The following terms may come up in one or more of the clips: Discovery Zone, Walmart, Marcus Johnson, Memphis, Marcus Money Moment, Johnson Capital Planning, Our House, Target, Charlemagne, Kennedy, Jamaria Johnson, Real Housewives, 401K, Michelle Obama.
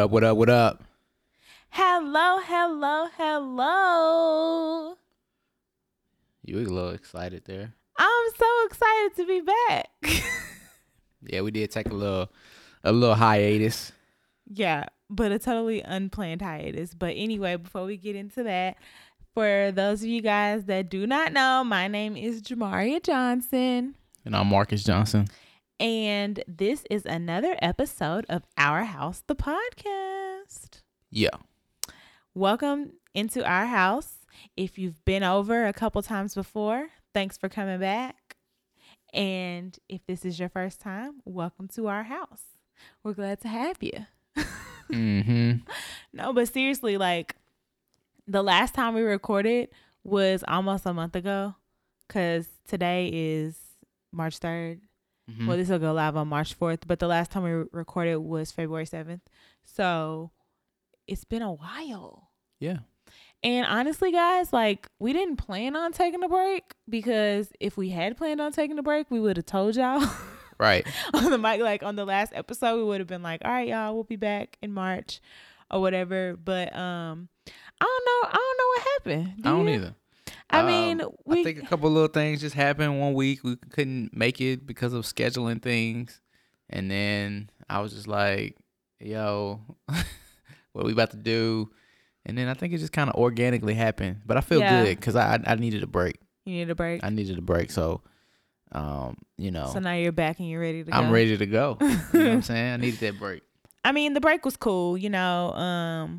up, what up, what up? Hello, hello, hello. You were a little excited there. I'm so excited to be back. Yeah, we did take a little hiatus. Yeah, but a totally unplanned hiatus. But anyway, before we get into that, for those of you guys that do not know, my name is Jamaria Johnson. And I'm Marcus Johnson. And this is another episode of Our House, the podcast. Yeah. Welcome into Our House. If you've been over a couple times before, thanks for coming back. And if this is your first time, welcome to Our House. We're glad to have you. Mm-hmm. No, but seriously, like, the last time we recorded was almost a month ago, because today is March 3rd. Mm-hmm. Well, this will go live on March 4th, but the last time we recorded was February 7th. So it's been a while. Yeah. And honestly, guys, like, we didn't plan on taking a break, because if we had planned on taking a break, we would have told y'all. Right. On the mic, like on the last episode, we would have been like, all right, y'all, we'll be back in March or whatever. But I don't know what happened. I don't either. I mean, I think a couple of little things just happened one week. We couldn't make it because of scheduling things. And then I was just like, yo, what are we about to do? And then I think it just kind of organically happened. But I feel good because I needed a break. You needed a break? I needed a break. So, you know. So now you're back and you're ready to go. I'm ready to go. You know what I'm saying? I needed that break. I mean, the break was cool, you know.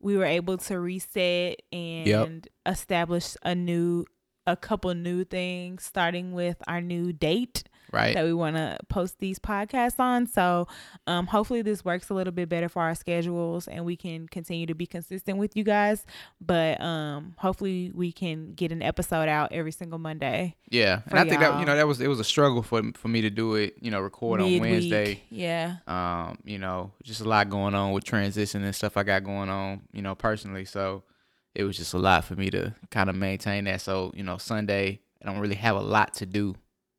We were able to reset and establish a couple new things, starting with our new date that we want to post these podcasts on. So hopefully this works a little bit better for our schedules and we can continue to be consistent with you guys. But hopefully we can get an episode out every single Monday. Yeah. And I think that, you know, it was a struggle for me to do it, you know, record mid-week on Wednesday. Yeah. You know, just a lot going on with transition and stuff I got going on, you know, personally. So it was just a lot for me to kind of maintain that. So, you know, Sunday, I don't really have a lot to do.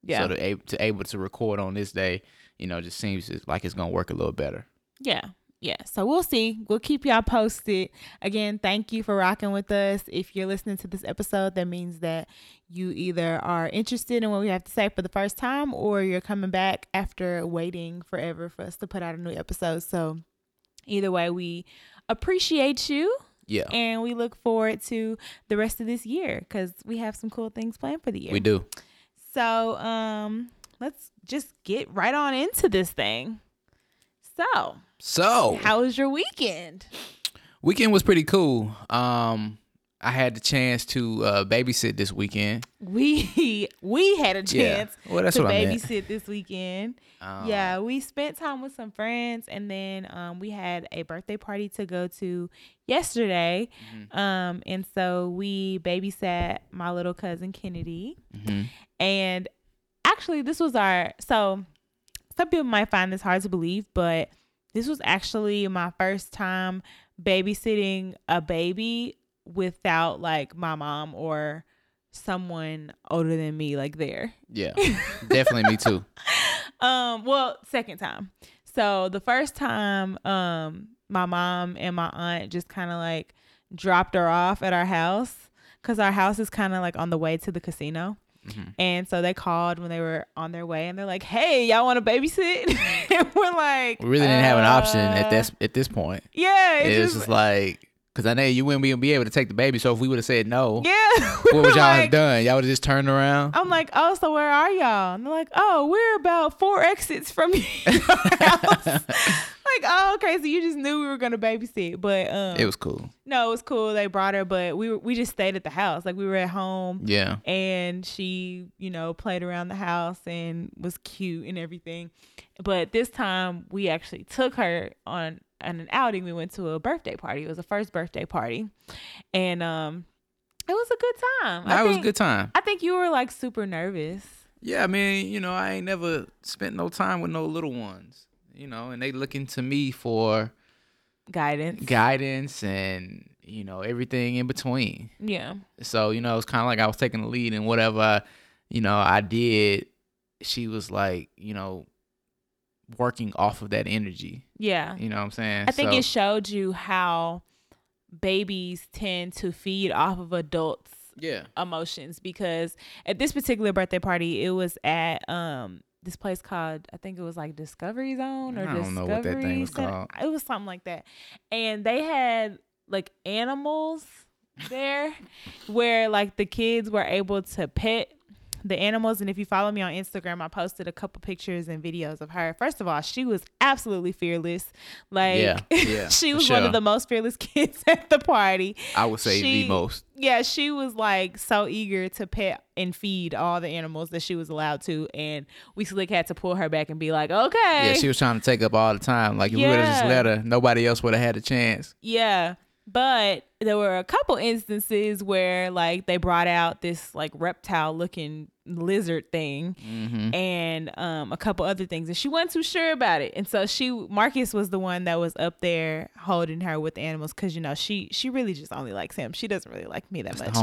Yeah. So to able to record on this day, you know, just seems like it's going to work a little better. Yeah. Yeah. So we'll see. We'll keep y'all posted. Again, thank you for rocking with us. If you're listening to this episode, that means that you either are interested in what we have to say for the first time, or you're coming back after waiting forever for us to put out a new episode. So either way, we appreciate you. Yeah. And we look forward to the rest of this year, because we have some cool things planned for the year. We do. So let's just get right on into this thing. So how was your weekend? Weekend was pretty cool. I had the chance to babysit this weekend. We had a chance to babysit this weekend. Yeah, we spent time with some friends, and then we had a birthday party to go to yesterday. Mm-hmm. And so we babysat my little cousin Kennedy. Mm-hmm. And actually, this was some people might find this hard to believe, but this was actually my first time babysitting a baby without like my mom or someone older than me like there. Yeah. Definitely me too. Well, second time. So the first time my mom and my aunt just kind of like dropped her off at our house, because our house is kind of like on the way to the casino. Mm-hmm. And so they called when they were on their way, and they're like, hey, y'all want to babysit? And we're like, we really didn't have an option at this point. Yeah. It was just like, because I know you wouldn't be able to take the baby. So if we would have said no, what would y'all have done? Y'all would have just turned around? I'm like, oh, so where are y'all? And they're like, oh, we're about 4 exits from your house. Like, oh, okay. So you just knew we were going to babysit. But it was cool. No, it was cool. They brought her, but we just stayed at the house. Like, we were at home. Yeah. And she, you know, played around the house and was cute and everything. But this time we actually took her on an outing. We went to a birthday party. It was the first birthday party, and it was a good time. I think you were like super nervous. Yeah, I mean, you know, I ain't never spent no time with no little ones, you know, and they looking to me for guidance and, you know, everything in between. Yeah. So, you know, it was kind of like I was taking the lead, and whatever, you know, I did, she was like, you know, working off of that energy. Yeah. You know what I'm saying? I think it showed you how babies tend to feed off of adults' emotions, because at this particular birthday party, it was at this place called, I think it was like Discovery Zone, or I don't know what that thing was called. It was something like that. And they had like animals there where like the kids were able to pet the animals. And if you follow me on Instagram, I posted a couple pictures and videos of her. First of all, she was absolutely fearless. Like, she was one of the most fearless kids at the party. I would say the most. Yeah, she was like so eager to pet and feed all the animals that she was allowed to. And we slick had to pull her back and be like, okay. Yeah, she was trying to take up all the time. Like, if we would have just let her, nobody else would have had a chance. Yeah. But there were a couple instances where like they brought out this like reptile looking lizard thing, and a couple other things, and she wasn't too sure about it. And so Marcus was the one that was up there holding her with the animals, because you know she really just only likes him. She doesn't really like me that much.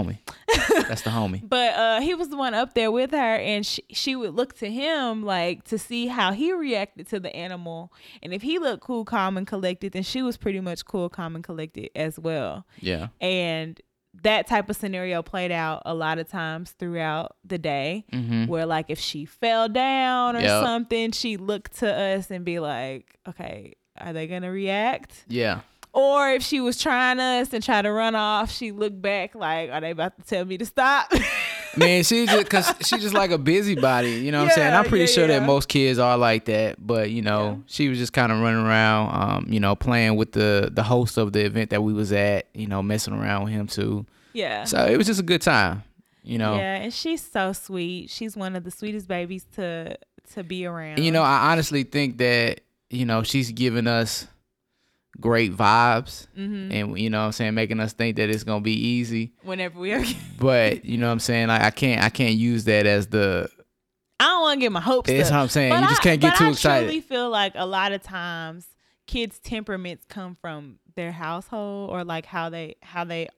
That's the homie. But he was the one up there with her, and she would look to him like to see how he reacted to the animal, and if he looked cool, calm, and collected, then she was pretty much cool, calm, and collected as well. Yeah. And that type of scenario played out a lot of times throughout the day, where like if she fell down or something, she looked to us and be like, okay, are they gonna react? Yeah. Or if she was trying us and tried to run off, she looked back like, are they about to tell me to stop? Man, she's just like a busybody, you know what I'm saying? I'm pretty sure that most kids are like that, but you know, she was just kind of running around, you know, playing with the host of the event that we was at, you know, messing around with him too. Yeah. So it was just a good time, you know. Yeah, and she's so sweet. She's one of the sweetest babies to be around. And, you know, I honestly think that, you know, she's giving us great vibes, and you know what I'm saying, making us think that it's gonna be easy whenever we are. But you know what I'm saying, like I can't use that as the. I don't want to get my hopes up. That's what I'm saying. But you just can't get too excited. I truly feel like a lot of times kids' temperaments come from their household or like how they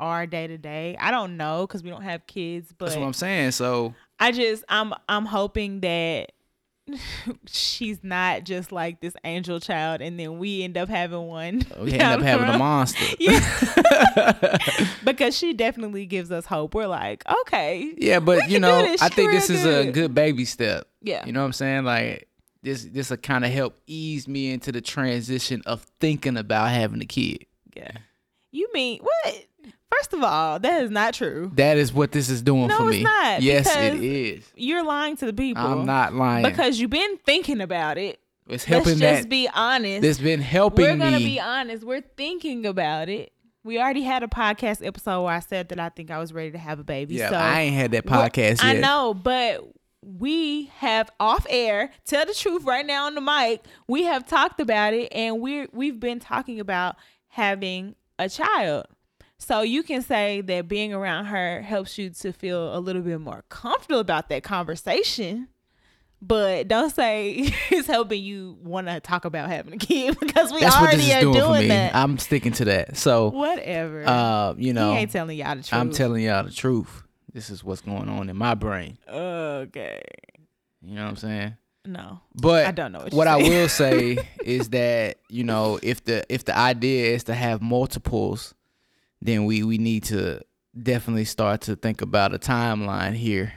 are day to day. I don't know because we don't have kids, but that's what I'm saying. So I'm hoping that she's not just like this angel child and then we end up having one. We end up having a monster. Yeah. Because she definitely gives us hope. We're like, okay. Yeah, but you know, I think this is a good baby step. Yeah. You know what I'm saying? Like this will kind of help ease me into the transition of thinking about having a kid. Yeah. You mean what? First of all, that is not true. That is what this is doing for me. No, it's not. Yes, it is. You're lying to the people. I'm not lying. Because you've been thinking about it. It's helping that. Let's just be honest. It's been helping me. We're going to be honest. We're thinking about it. We already had a podcast episode where I said that I think I was ready to have a baby. Yeah, so I ain't had that podcast yet. I know, but we have off air, tell the truth right now on the mic, we have talked about it, and we've been talking about having a child. So you can say that being around her helps you to feel a little bit more comfortable about that conversation, but don't say it's helping you want to talk about having a kid, because that's already are doing that. I'm sticking to that. So whatever. You know, he ain't telling y'all the truth. I'm telling y'all the truth. This is what's going on in my brain. Okay. You know what I'm saying? No, but I don't know what I will say is that, you know, if the idea is to have multiples, then we need to definitely start to think about a timeline here.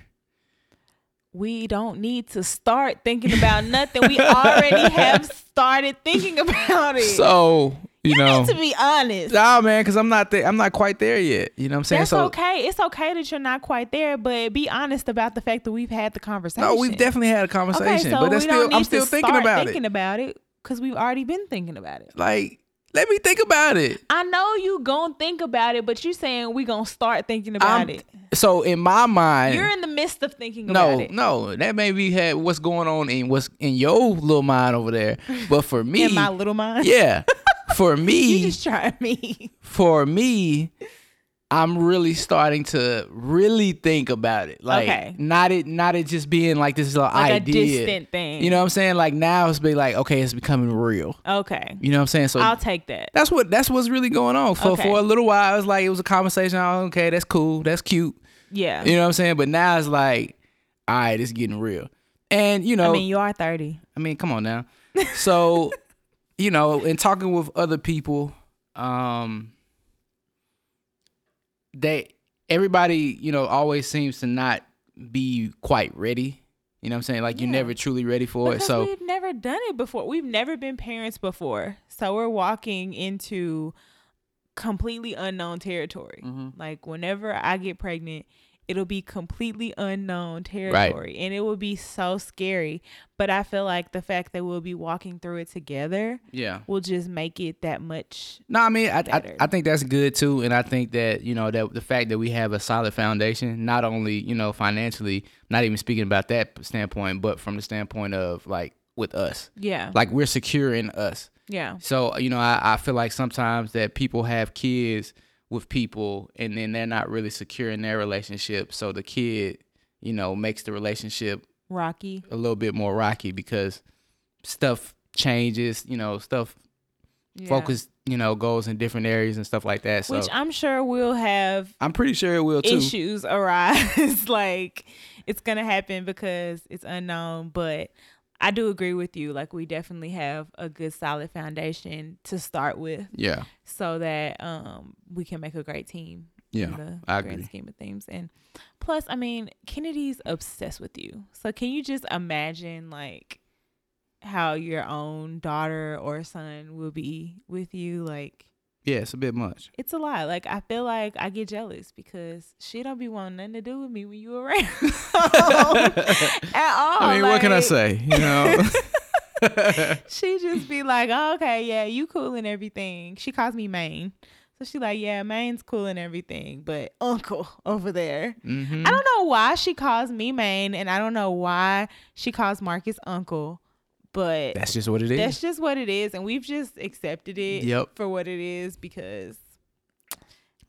We don't need to start thinking about nothing. We already have started thinking about it. So you know, need to be honest. Nah, man, because I'm not quite there yet. You know what I'm saying? That's so okay. It's okay that you're not quite there, but be honest about the fact that we've had the conversation. No, we've definitely had a conversation, okay, so but that's still I'm still thinking about it. Thinking about it because we've already been thinking about it. Like, let me think about it. I know you gonna think about it, but you saying we gonna start thinking about it. So in my mind, you're in the midst of thinking about it. No, that maybe had what's going on in what's in your little mind over there. But for me, in my little mind, yeah, for me, you just try me. For me, I'm really starting to really think about it. Like, okay. not it just being like this little like idea. Like a distant thing. You know what I'm saying? Like, now it's be like, okay, it's becoming real. Okay. You know what I'm saying? So I'll take that. That's what's really going on. For a little while, it was like, it was a conversation. Oh, okay, that's cool. That's cute. Yeah. You know what I'm saying? But now it's like, all right, it's getting real. And, you know. I mean, you are 30. I mean, come on now. So, you know, in talking with other people, everybody, you know, always seems to not be quite ready. You know what I'm saying? Like, you're never truly ready for it. So we've never done it before. We've never been parents before. So we're walking into completely unknown territory. Mm-hmm. Like, whenever I get pregnant, it'll be completely unknown territory. Right. And it will be so scary. But I feel like the fact that we'll be walking through it together will just make it that much better. I think that's good too. And I think that, you know, that the fact that we have a solid foundation, not only, you know, financially, not even speaking about that standpoint, but from the standpoint of like with us. Yeah. Like, we're secure in us. Yeah. So, you know, I feel like sometimes that people have kids with people and then they're not really secure in their relationship. So the kid, you know, makes the relationship rocky, a little bit more rocky, because stuff changes, you know, focus, you know, goes in different areas and stuff like that. So, which I'm pretty sure it will too. Issues arise. Like, it's going to happen because it's unknown, but I do agree with you. Like, we definitely have a good solid foundation to start with. Yeah. So that we can make a great team. Yeah, I agree. Scheme of things. And plus, I mean, Kennedy's obsessed with you. So can you just imagine like how your own daughter or son will be with you? Like, yeah, it's a bit much. It's a lot. Like, I feel like I get jealous because she don't be wanting nothing to do with me when you around at all. I mean, like, what can I say? You know, she just be like, oh, okay, yeah, you cool and everything. She calls me Maine. So she like, yeah, Maine's cool and everything, but Uncle over there. Mm-hmm. I don't know why she calls me Maine, and I don't know why she calls Marcus Uncle. But that's just what it is. That's just what it is. And we've just accepted it for what it is, because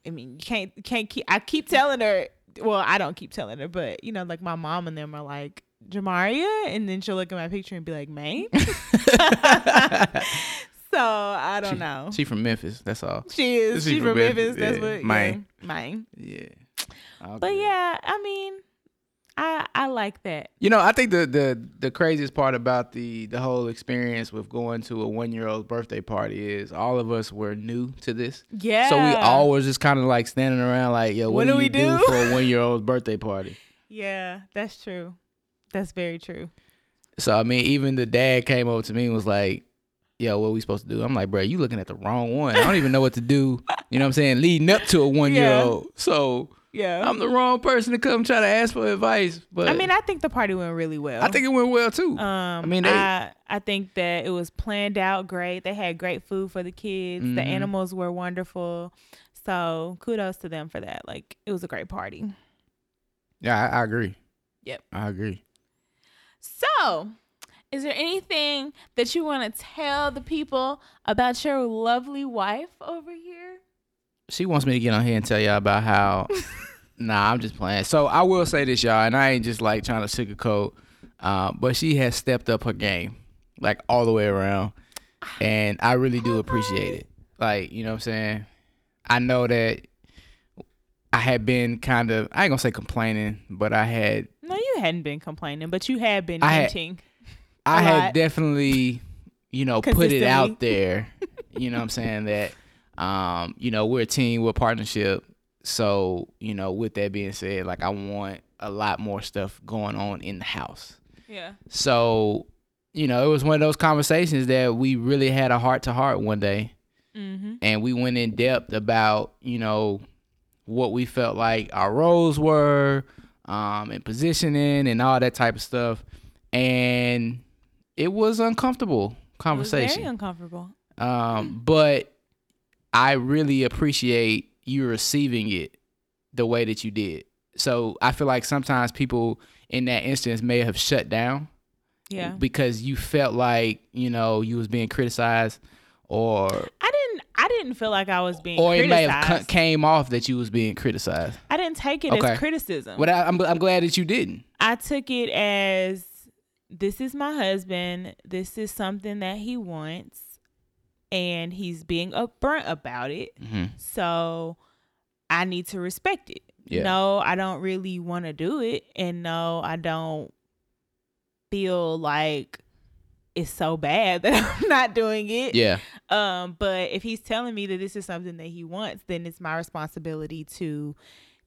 I mean, you can't keep, I keep telling her, well, I don't keep telling her, but you know, like my mom and them are like, Jamaria. And then she'll look at my picture and be like, Maine. So I don't know. She from Memphis. That's all. She is. She from Memphis. Yeah. That's what. Maine. Yeah. Maine. Yeah. Okay. But yeah, I mean, I like that. You know, I think the craziest part about the whole experience with going to a 1-year-old's birthday party is all of us were new to this. Yeah. So we all were just kind of like standing around like, yo, what do we do for a 1-year-old's birthday party? Yeah, that's true. That's very true. So, I mean, even the dad came over to me and was like, yo, what are we supposed to do? I'm like, bro, you looking at the wrong one. I don't even know what to do. You know what I'm saying? Leading up to a 1-year-old. Yeah. So... yeah, I'm the wrong person to come try to ask for advice. But I mean, I think the party went really well. I think it went well too. I mean, I think that it was planned out great. They had great food for the kids. Mm-hmm. The animals were wonderful. So kudos to them for that. Like, it was a great party. Yeah, I agree. Yep, I agree. So, is there anything that you want to tell the people about your lovely wife over here? She wants me to get on here and tell y'all about how... nah, I'm just playing. So I will say this, y'all, and I ain't just like trying to sugarcoat, but she has stepped up her game, like all the way around, and I really do appreciate it. Like, you know what I'm saying? I know that I had been kind of, I ain't gonna say complaining, but I had... No, you hadn't been complaining, but you had been hinting. I had definitely, you know, put it out there, you know what I'm saying, that... you know, we're a team, we're a partnership. So, you know, with that being said, like, I want a lot more stuff going on in the house. Yeah. So, you know, it was one of those conversations that we really had a heart to heart one day. Mm-hmm. And we went in depth about, you know, what we felt like our roles were, and positioning and all that type of stuff. And it was uncomfortable conversation. It was very uncomfortable. But I really appreciate you receiving it the way that you did. So I feel like sometimes people in that instance may have shut down, yeah, because you felt like, you know, you was being criticized, or I didn't feel like I was being criticized. Or it may have came off that you was being criticized. I didn't take it as criticism. But I'm glad that you didn't. I took it as, this is my husband. This is something that he wants. And he's being upfront about it. Mm-hmm. So I need to respect it. Yeah. No, I don't really want to do it. And no, I don't feel like it's so bad that I'm not doing it. Yeah. But if he's telling me that this is something that he wants, then it's my responsibility to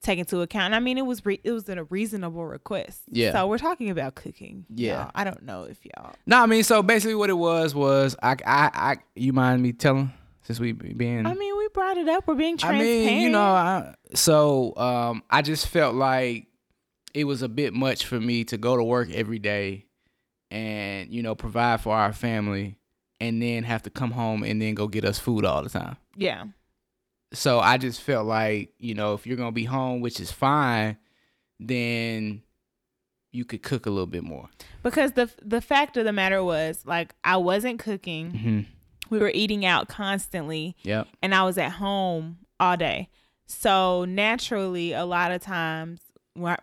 take into account. I mean, it was a reasonable request. Yeah. So we're talking about cooking. Yeah. Y'all. I don't know if y'all. No, I mean, so basically what it was I you mind me telling, since we being. I mean, we brought it up. We're being transparent. I mean, you know, I just felt like it was a bit much for me to go to work every day and, you know, provide for our family and then have to come home and then go get us food all the time. Yeah. So I just felt like, you know, if you're going to be home, which is fine, then you could cook a little bit more. Because the fact of the matter was, like, I wasn't cooking. Mm-hmm. We were eating out constantly. Yep. And I was at home all day. So naturally, a lot of times,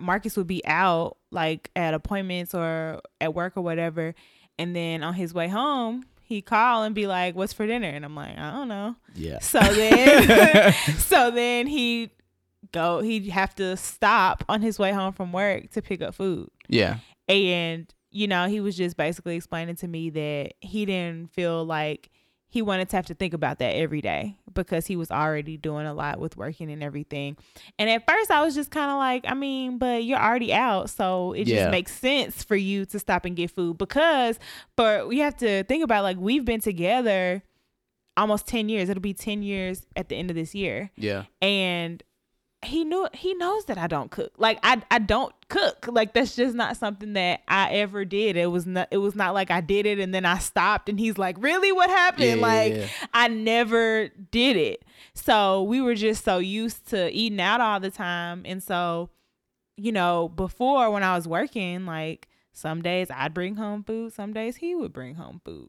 Marcus would be out like at appointments or at work or whatever, and then on his way home he'd call and be like, what's for dinner? And I'm like, I don't know. Yeah. So then he'd have to stop on his way home from work to pick up food. Yeah. And you know, he was just basically explaining to me that he didn't feel like he wanted to have to think about that every day because he was already doing a lot with working and everything. And at first I was just kind of like, I mean, but you're already out. So it just makes sense for you to stop and get food, because we have to think about, like, we've been together almost 10 years. It'll be 10 years at the end of this year. Yeah. And he knows that I don't cook. Like I don't cook. Like that's just not something that I ever did. It was not like I did it and then I stopped and he's like, really, what happened? Yeah, like I never did it. So we were just so used to eating out all the time. And so, you know, before when I was working, like some days I'd bring home food, some days he would bring home food.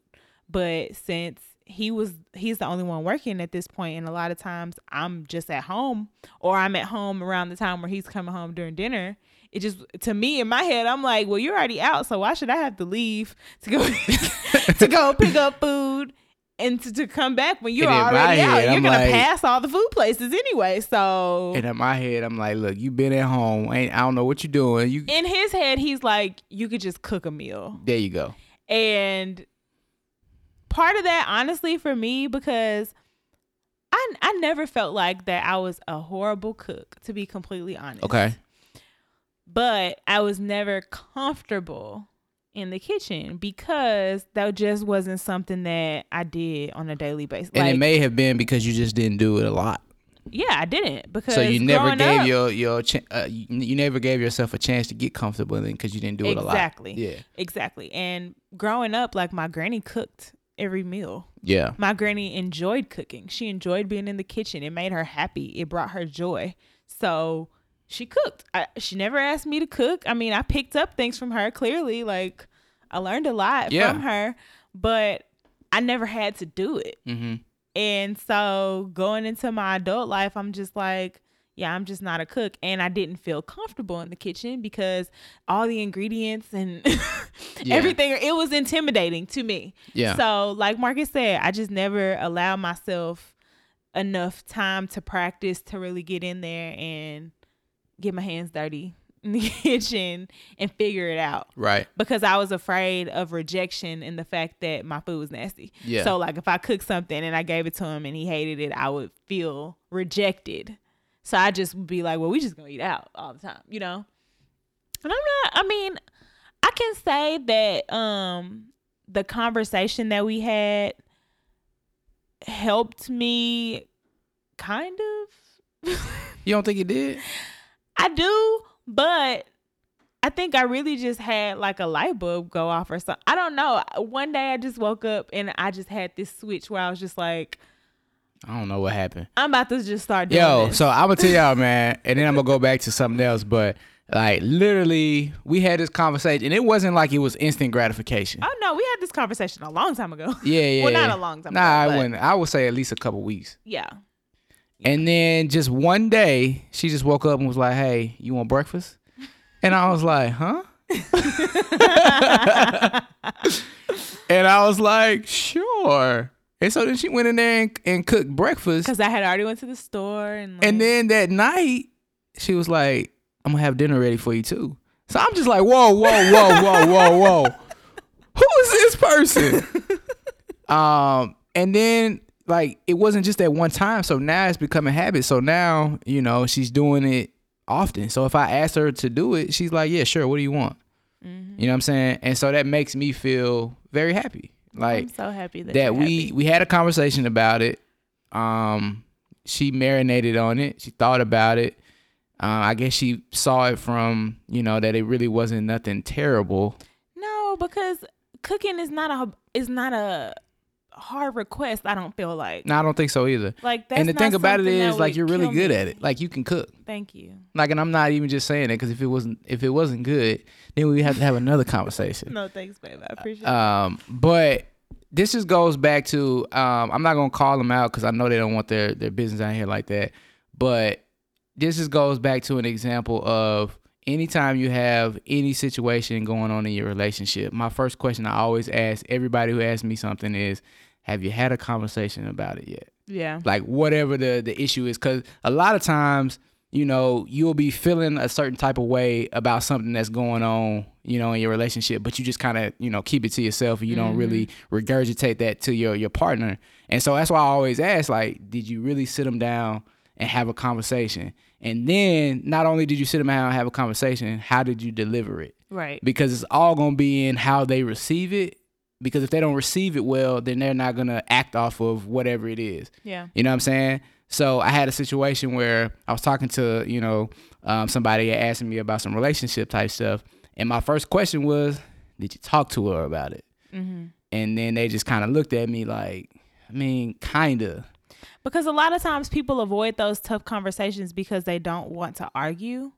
But since he's the only one working at this point, and a lot of times I'm just at home, or I'm at home around the time where he's coming home during dinner. It just, to me in my head, I'm like, well, you're already out, so why should I have to leave to go to go pick up food and to come back when you're already out? You're gonna pass all the food places anyway. So, and in my head, I'm like, look, you've been at home. I don't know what you're doing. You, in his head, he's like, you could just cook a meal. There you go. And part of that, honestly, for me, because I never felt like that I was a horrible cook, to be completely honest. Okay. But I was never comfortable in the kitchen because that just wasn't something that I did on a daily basis. And like, it may have been because you just didn't do it a lot. Yeah, I didn't, because so you never gave you never gave yourself a chance to get comfortable then because you didn't do it a lot. Exactly. Yeah. Exactly. And growing up, like my granny cooked every meal. Yeah. My granny enjoyed cooking. She enjoyed being in the kitchen. It made her happy. It brought her joy. So she cooked. She never asked me to cook. I mean, I picked up things from her, clearly. Like, I learned a lot from her, but I never had to do it. Mm-hmm. And so going into my adult life, I'm just like, yeah, I'm just not a cook. And I didn't feel comfortable in the kitchen because all the ingredients and everything, it was intimidating to me. Yeah. So like Marcus said, I just never allowed myself enough time to practice to really get in there and get my hands dirty in the kitchen and figure it out. Right. Because I was afraid of rejection and the fact that my food was nasty. Yeah. So like if I cooked something and I gave it to him and he hated it, I would feel rejected. So I just would be like, well, we just gonna eat out all the time, you know? And I can say that the conversation that we had helped me, kind of. You don't think it did? I do. But I think I really just had like a light bulb go off or something. I don't know. One day I just woke up and I just had this switch where I was just like, I don't know what happened. I'm about to just start doing this. So I'm going to tell y'all, man, and then I'm going to go back to something else. But like literally we had this conversation and it wasn't like it was instant gratification. Oh, no. We had this conversation a long time ago. Yeah. Well, not a long time ago. I would say at least a couple weeks. Yeah. And then just one day, she just woke up and was like, hey, you want breakfast? And I was like, huh? And I was like, sure. And so then she went in there and cooked breakfast. Because I had already went to the store. And then that night, she was like, I'm going to have dinner ready for you too. So I'm just like, whoa, whoa, whoa, whoa, whoa, whoa. who is this person? And then like it wasn't just at one time, so now it's become a habit. So now, you know, she's doing it often. So if I ask her to do it, she's like, yeah, sure, what do you want? Mm-hmm. You know what I'm saying? And so that makes me feel very happy. Like, I'm so happy that we had a conversation about it. She marinated on it. She thought about it. I guess she saw it from, you know, that it really wasn't nothing terrible. No, because cooking is not a hard request, I don't feel like. No, I don't think so either. Like, that's and the thing about it is, like, you're really good at it. Like, you can cook. Thank you. Like, and I'm not even just saying that because if it wasn't good, then we have to have another conversation. No, thanks, babe. I appreciate it. But this just goes back to I'm not gonna call them out because I know they don't want their business out here like that. But this just goes back to an example of anytime you have any situation going on in your relationship, my first question I always ask everybody who asks me something is, have you had a conversation about it yet? Yeah. Like whatever the issue is. Because a lot of times, you know, you'll be feeling a certain type of way about something that's going on, you know, in your relationship, but you just kind of, you know, keep it to yourself and you don't really regurgitate that to your partner. And so that's why I always ask, like, did you really sit them down and have a conversation? And then not only did you sit them down and have a conversation, how did you deliver it? Right. Because it's all going to be in how they receive it. Because if they don't receive it well, then they're not going to act off of whatever it is. Yeah. You know what I'm saying? So I had a situation where I was talking to, you know, somebody asking me about some relationship type stuff. And my first question was, did you talk to her about it? Mm-hmm. And then they just kind of looked at me like, I mean, kind of. Because a lot of times people avoid those tough conversations because they don't want to argue.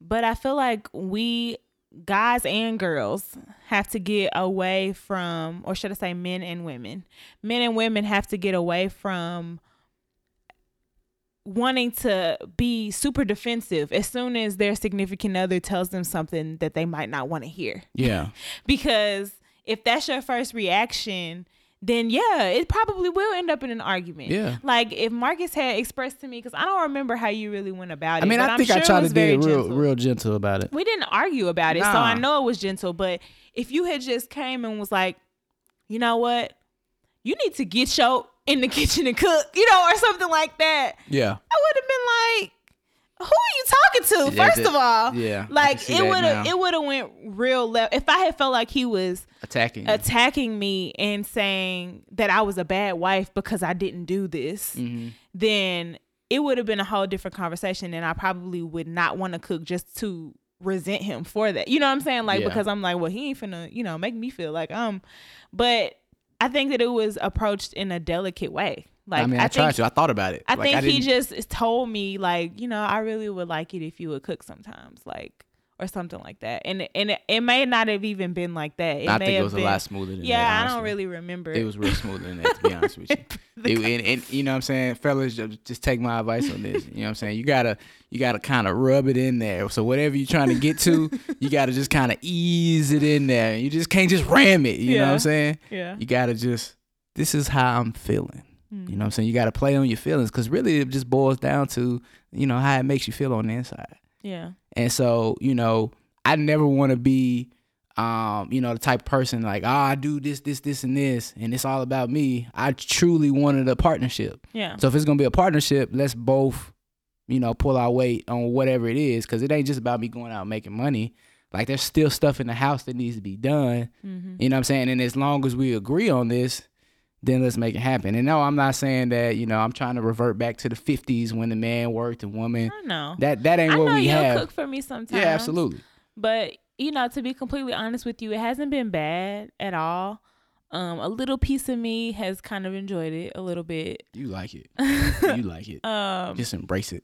But I feel like we guys and girls have to get away from, or should I say men and women? Men and women have to get away from wanting to be super defensive as soon as their significant other tells them something that they might not want to hear. Yeah. Because if that's your first reaction, then yeah, it probably will end up in an argument. Yeah. Like if Marcus had expressed to me, because I don't remember how you really went about it. I mean, I think I tried to be real gentle about it. We didn't argue about it, so I know it was gentle. But if you had just came and was like, you know what, you need to get your in the kitchen and cook, you know, or something like that. Yeah. I would have been like, who are you talking to? First of all, yeah, like it would have went real left. If I had felt like he was attacking me and saying that I was a bad wife because I didn't do this, then it would have been a whole different conversation, and I probably would not want to cook just to resent him for that. You know what I'm saying? Like because I'm like, well, he ain't finna, you know, make me feel like But I think that it was approached in a delicate way. Like, I mean, I tried to. I thought about it. I think he just told me, like, you know, I really would like it if you would cook sometimes, like, or something like that. And it may not have even been like that. I think it was a lot smoother than that. Yeah, I don't really remember. It was real smoother than that, to be honest with you. And you know what I'm saying? Fellas, just take my advice on this. You know what I'm saying? You gotta kind of rub it in there. So whatever you're trying to get to, you gotta just kind of ease it in there. You just can't just ram it. You know what I'm saying? Yeah. You gotta just, this is how I'm feeling. You know what I'm saying? You got to play on your feelings because really it just boils down to, you know, how it makes you feel on the inside. Yeah. And so, you know, I never want to be, you know, the type of person like, I do this, and it's all about me. I truly wanted a partnership. Yeah. So if it's going to be a partnership, let's both, you know, pull our weight on whatever it is because it ain't just about me going out and making money. Like there's still stuff in the house that needs to be done. Mm-hmm. You know what I'm saying? And as long as we agree on this, then let's make it happen. And no, I'm not saying that, you know, I'm trying to revert back to the 50s when the man worked and woman. I know. That ain't what we have. I know you'll cook for me sometimes. Yeah, absolutely. But, you know, to be completely honest with you, it hasn't been bad at all. A little piece of me has kind of enjoyed it a little bit. You like it. You like it. Just embrace it.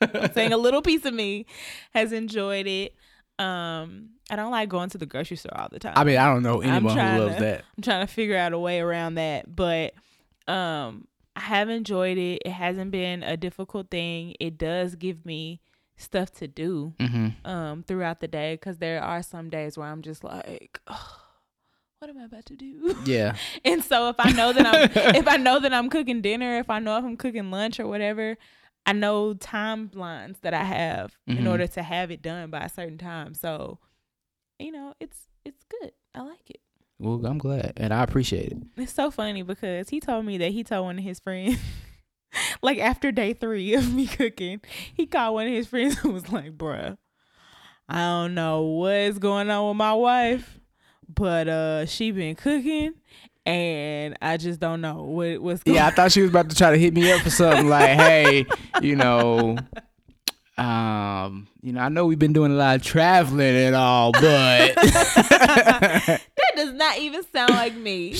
I'm saying a little piece of me has enjoyed it. I don't like going to the grocery store all the time. I mean, I don't know anyone who loves that. I'm trying to figure out a way around that, but I have enjoyed it. It hasn't been a difficult thing. It does give me stuff to do throughout the day because there are some days where I'm just like, oh, what am I about to do? Yeah. And so if I know that I'm cooking dinner, if I know if I'm cooking lunch or whatever, I know timelines that I have in order to have it done by a certain time. So, you know, it's it's good. I like it. Well, I'm glad, and I appreciate it. It's so funny because he told me that he told one of his friends, like after day 3 of me cooking, he called one of his friends and was like, bruh, I don't know what's going on with my wife, but she been cooking, and I just don't know what's going on. Yeah, I thought she was about to try to hit me up for something like, hey, I know we've been doing a lot of traveling and all, but that does not even sound like me.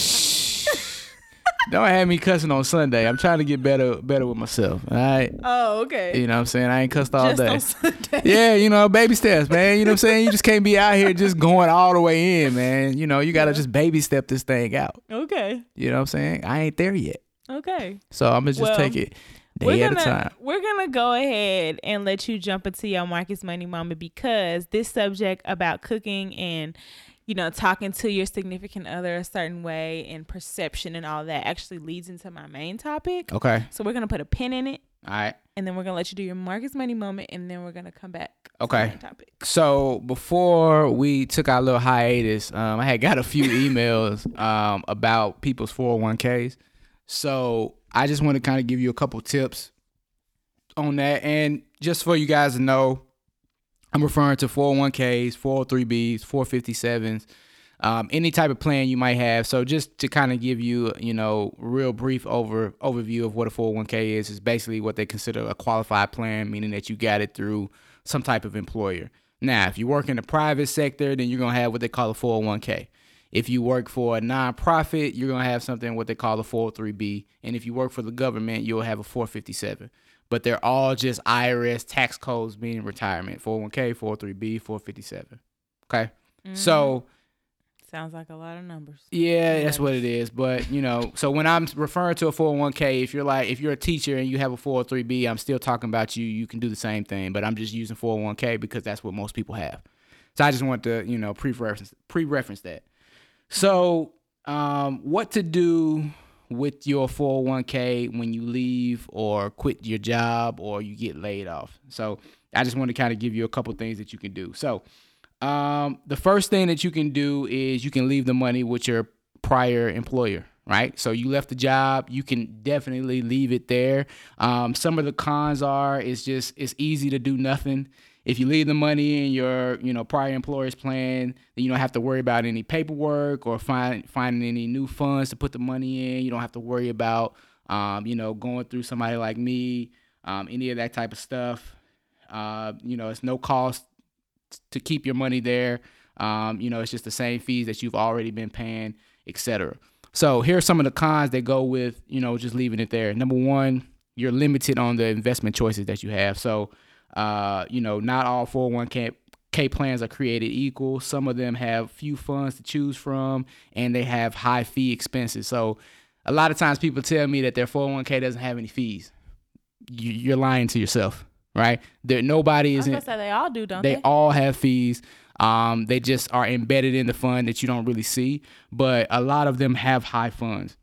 Don't have me cussing on Sunday. I'm trying to get better with myself. All right. Oh, okay. You know what I'm saying? I ain't cussed all just day. On Sunday. Yeah, baby steps, man. You know what I'm saying? You just can't be out here just going all the way in, man. You gotta just baby step this thing out. Okay. You know what I'm saying? I ain't there yet. Okay. So I'm gonna just take it. We're gonna go ahead and let you jump into your Marcus Money Moment, because this subject about cooking and talking to your significant other a certain way and perception and all that actually leads into my main topic. Okay. So we're gonna put a pin in it. All right. And then we're gonna let you do your Marcus Money Moment, and then we're gonna come back. Okay. To the main topic. So before we took our little hiatus, I had got a few emails about people's 401ks. So I just want to kind of give you a couple tips on that. And just for you guys to know, I'm referring to 401ks, 403bs, 457s, any type of plan you might have. So just to kind of give you, real brief overview of what a 401k is basically what they consider a qualified plan, meaning that you got it through some type of employer. Now, if you work in the private sector, then you're going to have what they call a 401k. If you work for a nonprofit, you're going to have something what they call a 403B. And if you work for the government, you'll have a 457. But they're all just IRS tax codes being retirement, 401K, 403B, 457. Okay? Mm-hmm. So. Sounds like a lot of numbers. Yeah, that's what it is. But, so when I'm referring to a 401K, if you're a teacher and you have a 403B, I'm still talking about you. You can do the same thing. But I'm just using 401K because that's what most people have. So I just want to, pre-reference that. So, what to do with your 401k when you leave or quit your job or you get laid off. So I just want to kind of give you a couple things that you can do. So, the first thing that you can do is you can leave the money with your prior employer, right? So you left the job, you can definitely leave it there. Some of the cons are, it's easy to do nothing. If you leave the money in your, prior employer's plan, then you don't have to worry about any paperwork or finding any new funds to put the money in. You don't have to worry about, going through somebody like me, any of that type of stuff. It's no cost to keep your money there. It's just the same fees that you've already been paying, etc. So here are some of the cons that go with, just leaving it there. Number one, you're limited on the investment choices that you have. So not all 401k plans are created equal. Some of them have few funds to choose from, and they have high fee expenses. So a lot of times people tell me that their 401k doesn't have any fees. You're lying to yourself, right? They all do, don't they? They all have fees. They just are embedded in the fund that you don't really see, but a lot of them have high funds.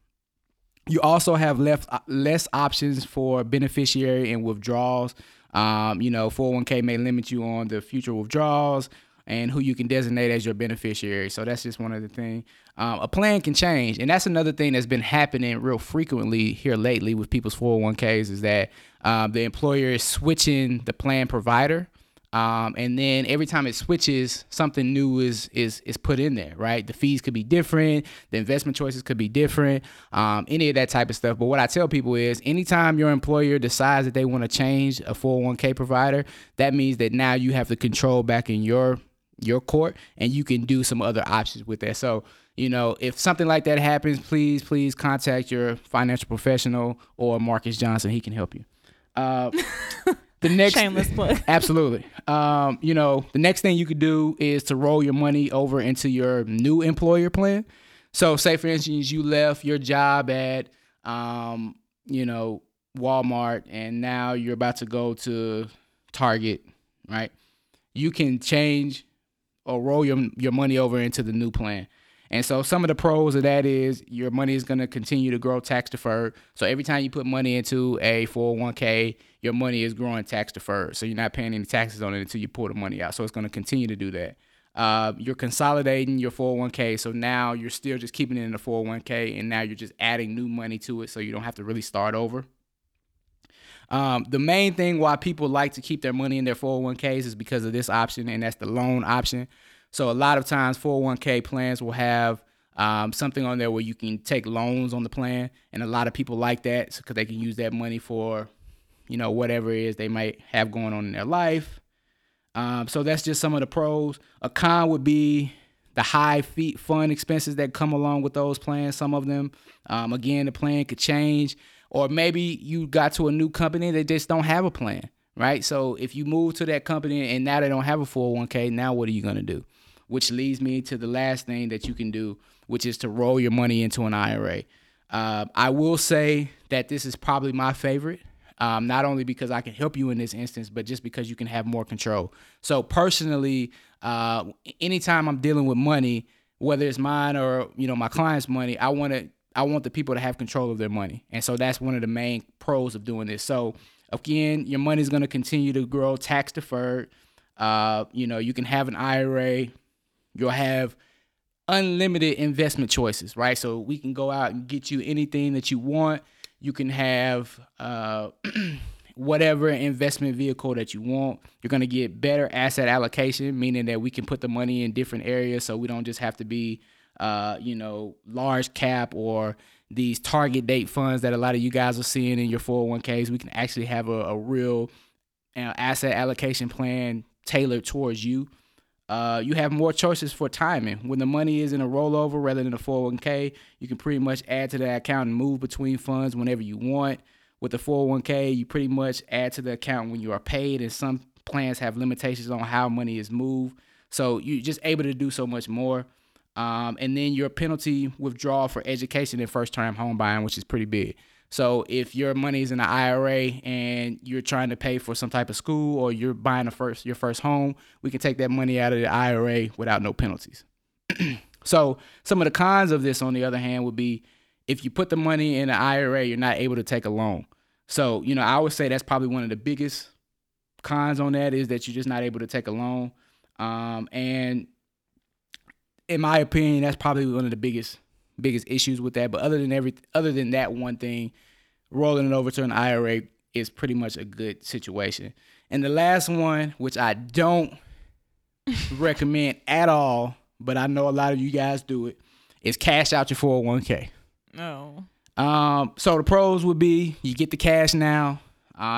You also have less options for beneficiary and withdrawals. 401k may limit you on the future withdrawals and who you can designate as your beneficiary. So that's just one of the things. A plan can change. And that's another thing that's been happening real frequently here lately with people's 401ks is that the employer is switching the plan provider. And then every time it switches, something new is put in there, right? The fees could be different. The investment choices could be different, any of that type of stuff. But what I tell people is anytime your employer decides that they want to change a 401k provider, that means that now you have the control back in your court, and you can do some other options with that. So, if something like that happens, please contact your financial professional or Marcus Johnson. He can help you. The next shameless plug. Absolutely. The next thing you could do is to roll your money over into your new employer plan. So say for instance, you left your job at, Walmart, and now you're about to go to Target, right? You can change or roll your money over into the new plan. And so some of the pros of that is your money is going to continue to grow tax deferred. So every time you put money into a 401k, your money is growing tax deferred. So you're not paying any taxes on it until you pull the money out. So it's going to continue to do that. You're consolidating your 401k. So now you're still just keeping it in the 401k, and now you're just adding new money to it, so you don't have to really start over. The main thing why people like to keep their money in their 401ks is because of this option, and that's the loan option. So a lot of times 401k plans will have something on there where you can take loans on the plan, and a lot of people like that because they can use that money for, you know, whatever it is they might have going on in their life. So that's just some of the pros. A con would be the high fund expenses that come along with those plans, some of them. Again, the plan could change. Or maybe you got to a new company that just don't have a plan, right? So if you move to that company and now they don't have a 401k, now what are you going to do? Which leads me to the last thing that you can do, which is to roll your money into an IRA. I will say that this is probably my favorite, not only because I can help you in this instance, but just because you can have more control. So personally, anytime I'm dealing with money, whether it's mine or, you know, my client's money, I want the people to have control of their money. And so that's one of the main pros of doing this. So again, your money is going to continue to grow tax deferred. You know, you can have an IRA. You'll have unlimited investment choices, right? So we can go out and get you anything that you want. You can have whatever investment vehicle that you want. You're going to get better asset allocation, meaning that we can put the money in different areas. So we don't just have to be large cap or these target date funds that a lot of you guys are seeing in your 401ks. We can actually have a real asset allocation plan tailored towards you. You have more choices for timing. When the money is in a rollover rather than a 401k, you can pretty much add to that account and move between funds whenever you want. With the 401k, you pretty much add to the account when you are paid, and some plans have limitations on how money is moved. So you're just able to do so much more. And then your penalty withdrawal for education and first-time home buying, which is pretty big. So if your money is in an IRA and you're trying to pay for some type of school, or you're buying your first home, we can take that money out of the IRA without no penalties. So some of the cons of this, on the other hand, would be if you put the money in an IRA, you're not able to take a loan. So, you know, I would say that's probably one of the biggest cons on that, is that you're just not able to take a loan. And in my opinion, that's probably one of the biggest issues with that. But other than that one thing, rolling it over to an IRA is pretty much a good situation. And the last one, which I don't recommend at all, but I know a lot of you guys do it, is cash out your 401k. No. So the pros would be you get the cash now.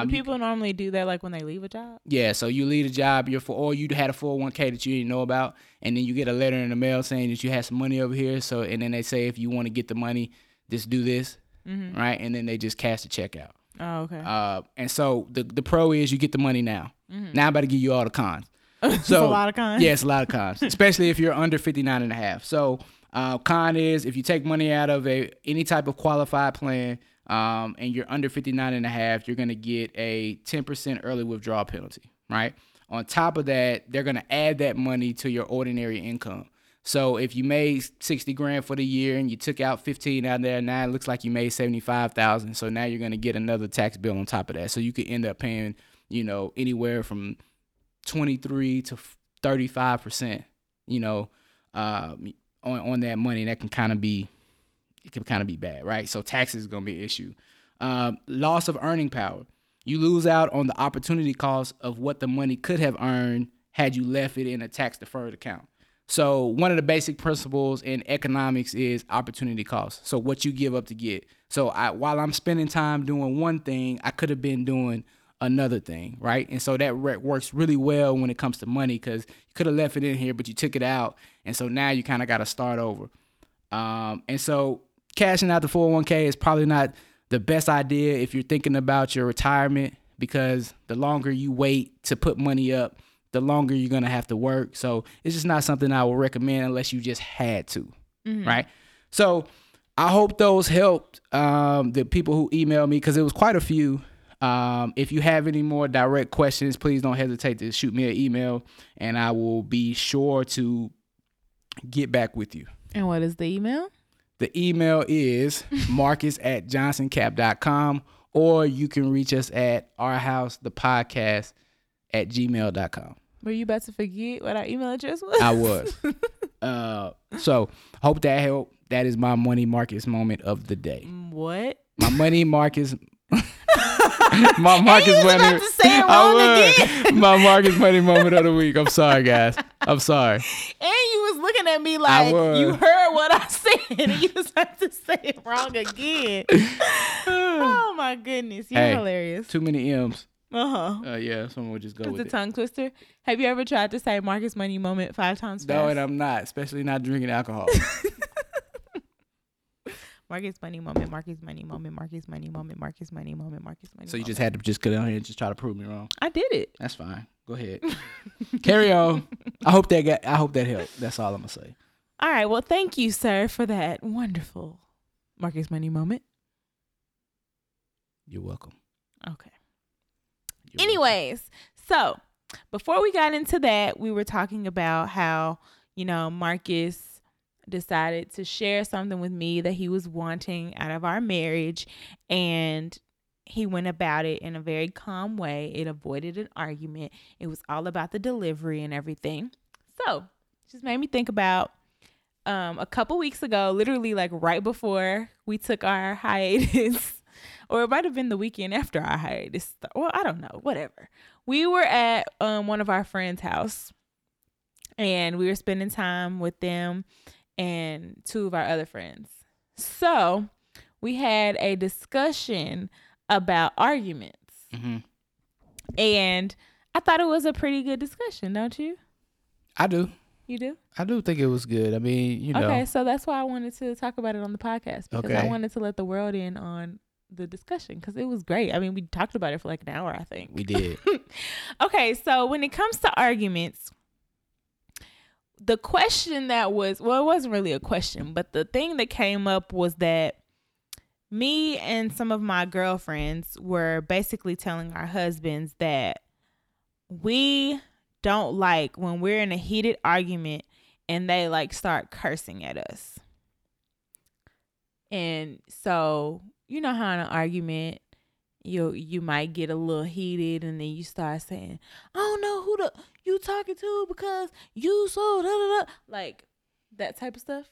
People normally do that like when they leave a job. Yeah, so you leave a job, or you had a 401k that you didn't know about, and then you get a letter in the mail saying that you had some money over here. So, and then they say, if you want to get the money, just do this, mm-hmm. right? And then they just cash the check out. Oh, okay. And so the pro is you get the money now. Mm-hmm. Now I'm about to give you all the cons. So it's a lot of cons. Yeah, it's a lot of cons, especially if you're under 59 and a half. So con is if you take money out of any type of qualified plan, and you're under 59 and a half, you're going to get a 10% early withdrawal penalty, right? On top of that, they're going to add that money to your ordinary income. So if you made $60,000 for the year and you took out 15 out of there, now it looks like you made 75,000. So now you're going to get another tax bill on top of that. So you could end up paying, you know, anywhere from 23 to 35%, you know, on that money. That can kind of be, it can kind of be bad, right? So taxes is going to be an issue. Loss of earning power. You lose out on the opportunity cost of what the money could have earned had you left it in a tax-deferred account. So one of the basic principles in economics is opportunity cost. So what you give up to get. So while I'm spending time doing one thing, I could have been doing another thing, right? And so that works really well when it comes to money, because you could have left it in here, but you took it out. And so now you kind of got to start over. And so cashing out the 401k is probably not the best idea if you're thinking about your retirement, because the longer you wait to put money up, the longer you're going to have to work. So it's just not something I would recommend unless you just had to, mm-hmm. right? So I hope those helped, the people who emailed me, because it was quite a few. If you have any more direct questions, please don't hesitate to shoot me an email, and I will be sure to get back with you. And what is the email? The email is marcus@johnsoncapital.com, or you can reach us at ourhousethepodcast@gmail.com. Were you about to forget what our email address was? I was. So hope that helped. That is my Money Marcus moment of the day. What? My Money Marcus. My Marcus Money. My Marcus Money moment of the week. I'm sorry, guys. I'm sorry. And you was looking at me like you heard what I said, and you was about to say it wrong again. Oh my goodness, you're hilarious. Too many M's. Yeah, someone would just go with it. It's a tongue twister. Have you ever tried to say Marcus Money moment 5 times fast? No, and I'm not, especially not drinking alcohol. Marcus Money moment, Marcus Money moment, Marcus Money moment, Marcus Money moment, Marcus Money. So you just had to just get on here and just try to prove me wrong. I did it. That's fine. Go ahead. Carry on. I hope that helped. That's all I'm gonna say. All right. Well, thank you, sir, for that wonderful Marcus Money moment. You're welcome. Okay. Anyways, so before we got into that, we were talking about how, you know, Marcus decided to share something with me that he was wanting out of our marriage, and he went about it in a very calm way. It avoided an argument. It was all about the delivery and everything. So it just made me think about a couple weeks ago, literally like right before we took our hiatus. Or it might have been the weekend after our hiatus. Well, I don't know. Whatever. We were at one of our friends' house, and we were spending time with them and 2 of our other friends. So we had a discussion about arguments, and I thought it was a pretty good discussion. Don't you? I do. You do? I do think it was good. I mean, you know. Okay, so that's why I wanted to talk about it on the podcast, because I wanted to let the world in on the discussion, because it was great. I mean, we talked about it for like an hour, I think. We did. Okay, so when it comes to arguments, the question that was, well, it wasn't really a question, but the thing that came up was that me and some of my girlfriends were basically telling our husbands that we don't like when we're in a heated argument and they like start cursing at us. And so, you know how in an argument you might get a little heated, and then you start saying, "I don't know who the you talking to because you so da da da," like that type of stuff.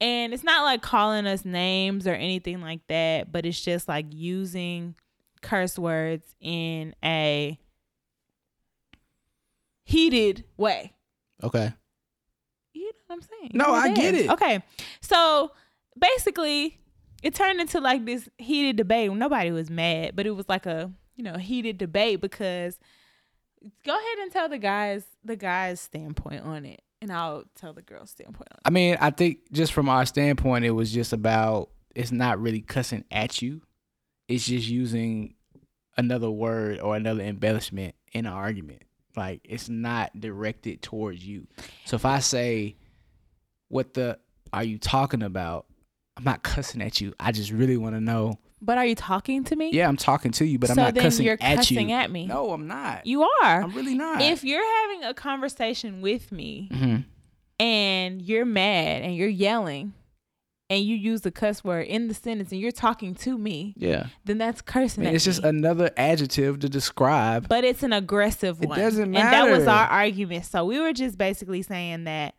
And it's not like calling us names or anything like that, but it's just like using curse words in a heated way. Okay. You know what I'm saying? No, I get it. Okay. So basically, it turned into like this heated debate. Nobody was mad, but it was like a, you know, heated debate, because go ahead and tell the guys' standpoint on it, and I'll tell the girls' standpoint on it. I mean, I think just from our standpoint, it was just about, it's not really cussing at you. It's just using another word or another embellishment in an argument. Like, it's not directed towards you. So if I say, "What the are you talking about?" I'm not cussing at you. I just really want to know. But are you talking to me? Yeah, I'm talking to you, but I'm not cussing at you. So then you're cussing at me. No, I'm not. You are. I'm really not. If you're having a conversation with me and you're mad and you're yelling and you use the cuss word in the sentence and you're talking to me, then that's cursing at me. It's just another adjective to describe. But it's an aggressive one. It doesn't matter. And that was our argument. So we were just basically saying that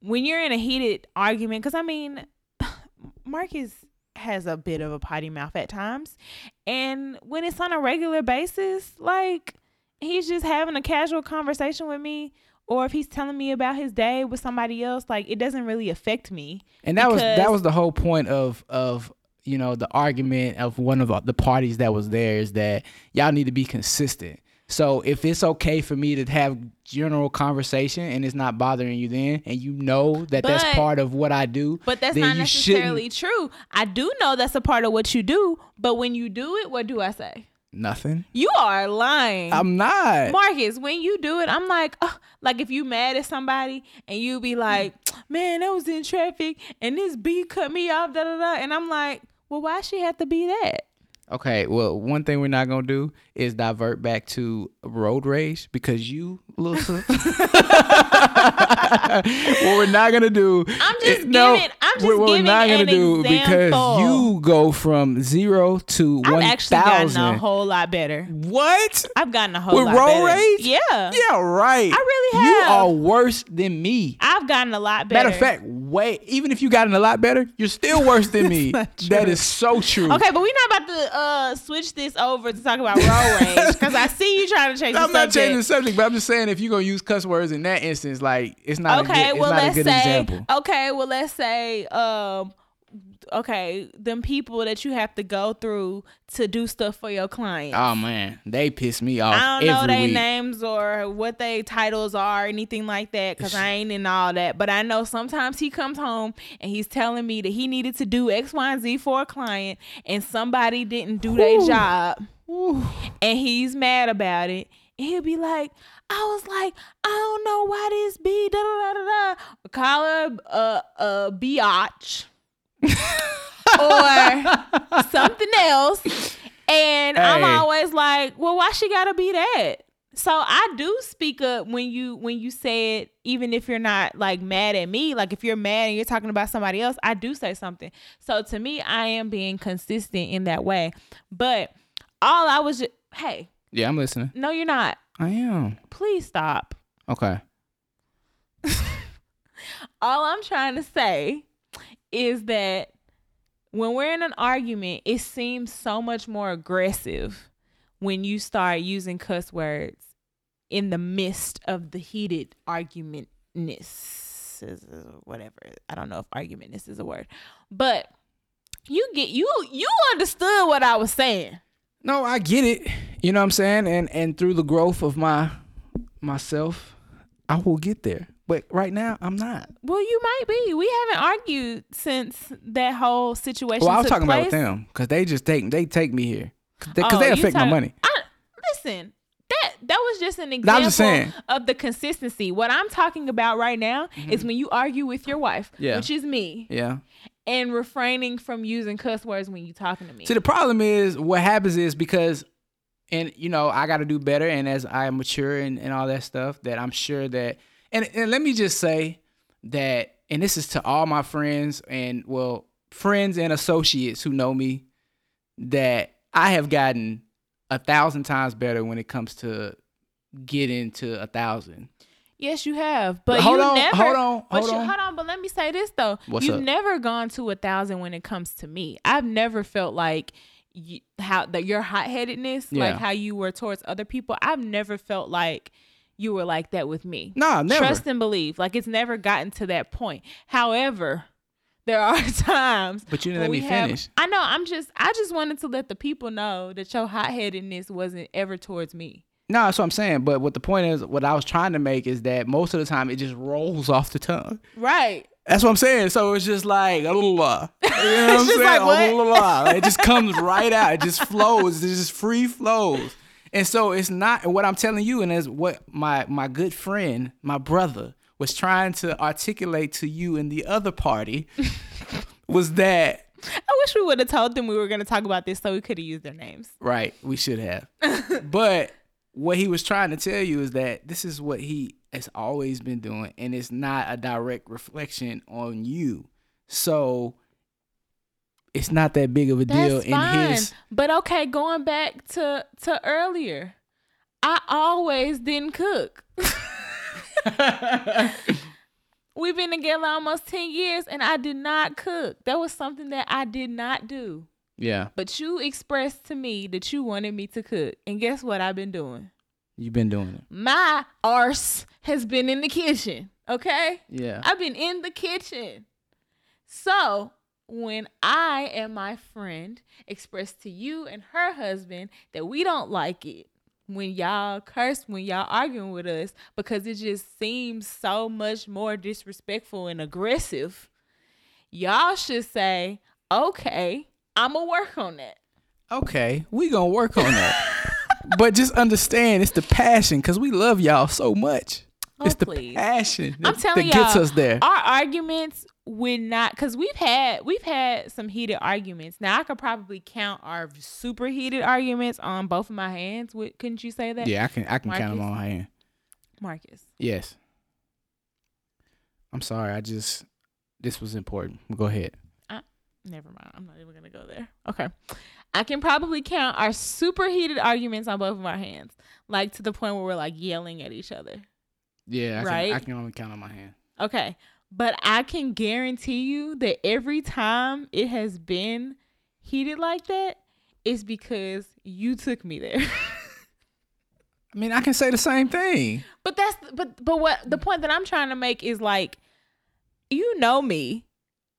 when you're in a heated argument, because I mean, Marcus has a bit of a potty mouth at times, and when it's on a regular basis, like he's just having a casual conversation with me, or if he's telling me about his day with somebody else, like it doesn't really affect me. And that was the whole point of you know, the argument of one of the parties that was there, is that y'all need to be consistent. So if it's okay for me to have general conversation and it's not bothering you then, and you know that's part of what I do. But that's not necessarily true. I do know that's a part of what you do, but when you do it, what do I say? Nothing. You are lying. I'm not. Marcus, when you do it, I'm like, oh, like if you mad at somebody and you be like, man, I was in traffic and this bee cut me off, da da da. And I'm like, well, why she have to be that? Okay, well, one thing we're not going to do is divert back to road rage because you, little sister. What we're not going to do. I'm just giving an example. Because you go from 0 to 1,000. I've actually gotten a whole lot better. What? I've gotten a whole lot better. With road rage? Yeah. Yeah, right. I really have. You are worse than me. I've gotten a lot better. Matter of fact, even if you gotten a lot better, you're still worse than me. That is so true. Okay, but we're not about to switch this over to talk about road rage because I see you trying to change the subject. I'm not changing the subject, but I'm just saying if you're going to use cuss words in that instance, like it's not a good example. Okay, well, let's say, them people that you have to go through to do stuff for your clients. Oh, man. They piss me off. I don't know their names or what their titles are or anything like that because I ain't in all that. But I know sometimes he comes home and he's telling me that he needed to do X, Y, and Z for a client and somebody didn't do their job. Ooh. And he's mad about it. He'll be like, I don't know why this be da da da da. Call her a biatch. Or something else. And hey. I'm always like, well, why she gotta be that? So I do speak up when you say it, even if you're not like mad at me. Like if you're mad and you're talking about somebody else, I do say something. So to me, I am being consistent in that way. But hey. Yeah, I'm listening. No, you're not. I am. Please stop. Okay. All I'm trying to say is that when we're in an argument, it seems so much more aggressive when you start using cuss words in the midst of the heated argumentness, whatever. I don't know if argumentness is a word, but you understood what I was saying. No, I get it. You know what I'm saying? And through the growth of myself, I will get there. But right now, I'm not. Well, you might be. We haven't argued since that whole situation. Well, I was talking about with them because they just take me here because they affect my money. Listen, that was just an example of the consistency. What I'm talking about right now is when you argue with your wife, which is me. Yeah. And refraining from using cuss words when you're talking to me. See, the problem is what happens is because, and you know, I got to do better. And as I mature and all that stuff, that I'm sure that. And let me just say that, and this is to all my friends friends and associates who know me, that I have gotten 1,000 times better when it comes to getting to 1,000. Yes, you have. But hold on. But let me say this though. You've never gone to 1,000 when it comes to me. I've never felt like your hot-headedness, like how you were towards other people. I've never felt like you were like that with me. Nah, never. Trust and believe. Like, it's never gotten to that point. However, there are times. But you didn't let me finish. I know. I just wanted to let the people know that your hot-headedness wasn't ever towards me. No, that's what I'm saying. But what the point is, what I was trying to make is that most of the time it just rolls off the tongue. Right. That's what I'm saying. So it's just like a little la. You know what I'm saying? Like, what? A little la. It just comes right out. It just flows. It just free flows. And so it's not what I'm telling you, and is what my good friend, my brother, was trying to articulate to you and the other party was that. I wish we would have told them we were going to talk about this so we could have used their names. Right. We should have. But what he was trying to tell you is that this is what he has always been doing, and it's not a direct reflection on you. So it's not that big of a deal. That's fine. But okay, going back to earlier, I always didn't cook. We've been together almost 10 years and I did not cook. That was something that I did not do. Yeah. But you expressed to me that you wanted me to cook. And guess what I've been doing? You've been doing it. My arse has been in the kitchen, okay? Yeah. I've been in the kitchen. So when I and my friend express to you and her husband that we don't like it when y'all curse, when y'all arguing with us, because it just seems so much more disrespectful and aggressive, y'all should say, okay, I'm going to work on that. Okay, we going to work on that. But just understand it's the passion because we love y'all so much. Oh, it's the passion that gets us there. Our arguments when not, because we've had some heated arguments. Now I could probably count our super heated arguments on both of my hands. Couldn't you say that? Yeah, I can Marcus, count them on my hand. Marcus. Yes. I'm sorry. This was important. Go ahead. Never mind. I'm not even going to go there. Okay. I can probably count our super heated arguments on both of our hands. Like to the point where we're like yelling at each other. Yeah. I can only count on my hand. Okay. But I can guarantee you that every time it has been heated like that, it's because you took me there. I mean, I can say the same thing. But what the point that I'm trying to make is like, you know me.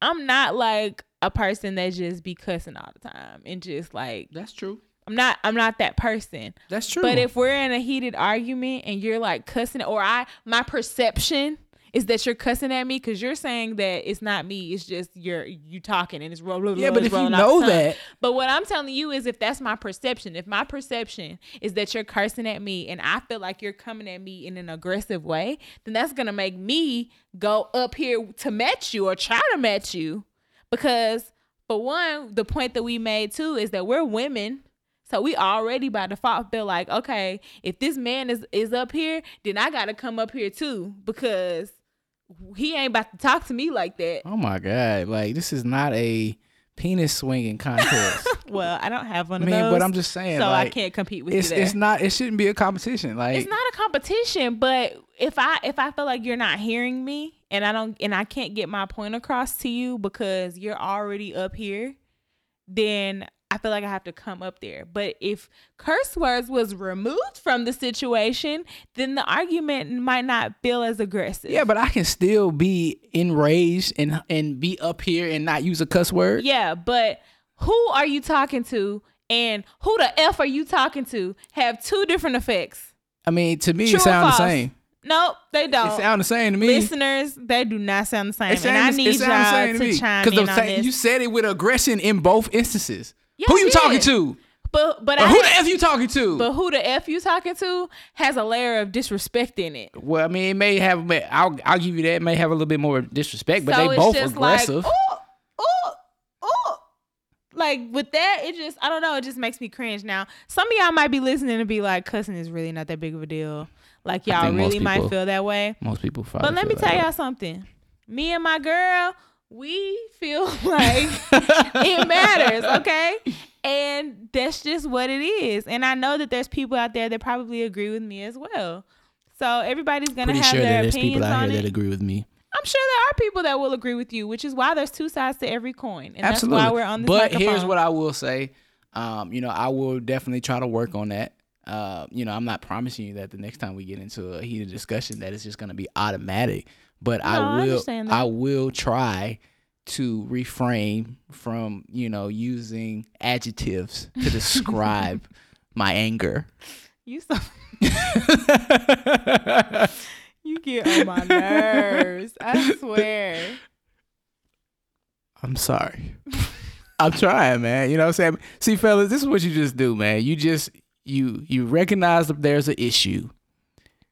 I'm not like a person that just be cussing all the time and just like, that's true. I'm not that person. That's true. But if we're in a heated argument and you're like cussing, or my perception is that you're cussing at me because you're saying that it's not me. It's just you talking and it's rolling. Yeah, but if you know that. But what I'm telling you is if that's my perception, if my perception is that you're cursing at me and I feel like you're coming at me in an aggressive way, then that's going to make me go up here to match you or try to match you. Because for one, the point that we made too is that we're women. So we already by default feel like, okay, if this man is up here, then I got to come up here too because he ain't about to talk to me like that. Oh my God. Like, this is not a penis swinging contest. Well, I don't have one of those. But I'm just saying. So like, I can't compete with you there. It shouldn't be a competition. Like, it's not a competition, but if I feel like you're not hearing me and I can't get my point across to you because you're already up here, then I feel like I have to come up there. But if curse words was removed from the situation, then the argument might not feel as aggressive. Yeah, but I can still be enraged and be up here and not use a cuss word. Yeah, but who are you talking to and who the F are you talking to have two different effects. I mean, to me, true it sounds the same. Nope, they don't. It sound the same to me. Listeners, they do not sound the same. I need y'all to chime in on this. You said it with aggression in both instances. Yes, who you talking to? But who the F you talking to? But who the F you talking to has a layer of disrespect in it. Well, I mean, it may have, I'll give you that, it may have a little bit more disrespect, but so they both aggressive. Like, ooh. Like with that, I don't know, it just makes me cringe. Now, some of y'all might be listening and be like, cussing is really not that big of a deal. Like y'all really might feel that way. Most people feel that way. But let me tell y'all something. Me and my girl, we feel like it matters, okay? And that's just what it is. And I know that there's people out there that probably agree with me as well. So everybody's going to have their opinions on it. Pretty sure there's people out here that agree with me. I'm sure there are people that will agree with you, which is why there's two sides to every coin. And absolutely. That's why we're on this microphone. But here's what I will say. I will definitely try to work on that. I'm not promising you that the next time we get into a heated discussion that it's just going to be automatic. But I will try to refrain from, using adjectives to describe my anger. You get on my nerves. I swear. I'm sorry. I'm trying, man. You know what I'm saying? See, fellas, this is what you just do, man. You recognize that there's an issue.